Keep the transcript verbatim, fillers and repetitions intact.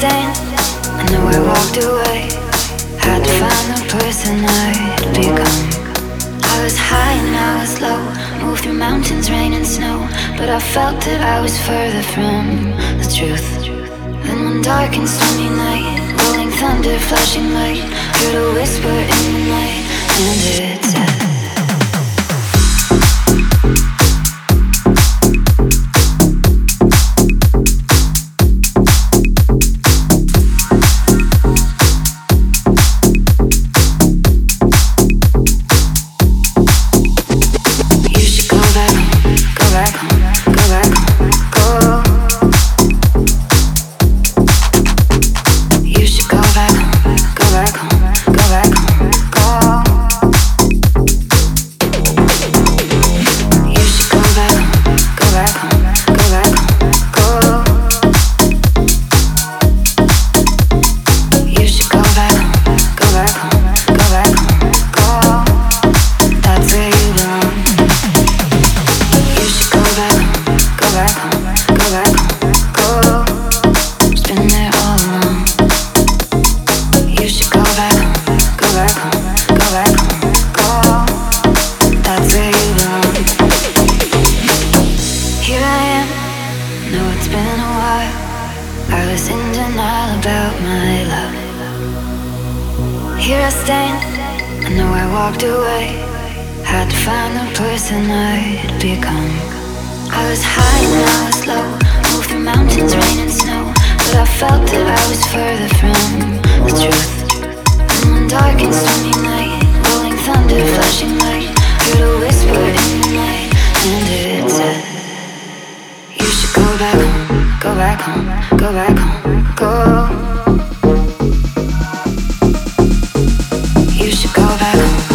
stand. I know I walked away. Had to find the person I'd become. I was high and I was low. Moved through mountains, rain and snow. But I felt that I was further from the truth. Then one dark and stormy night, rolling thunder, flashing light, heard a whisper in the night, and it said. Go back home, go back home, go. You should go back home.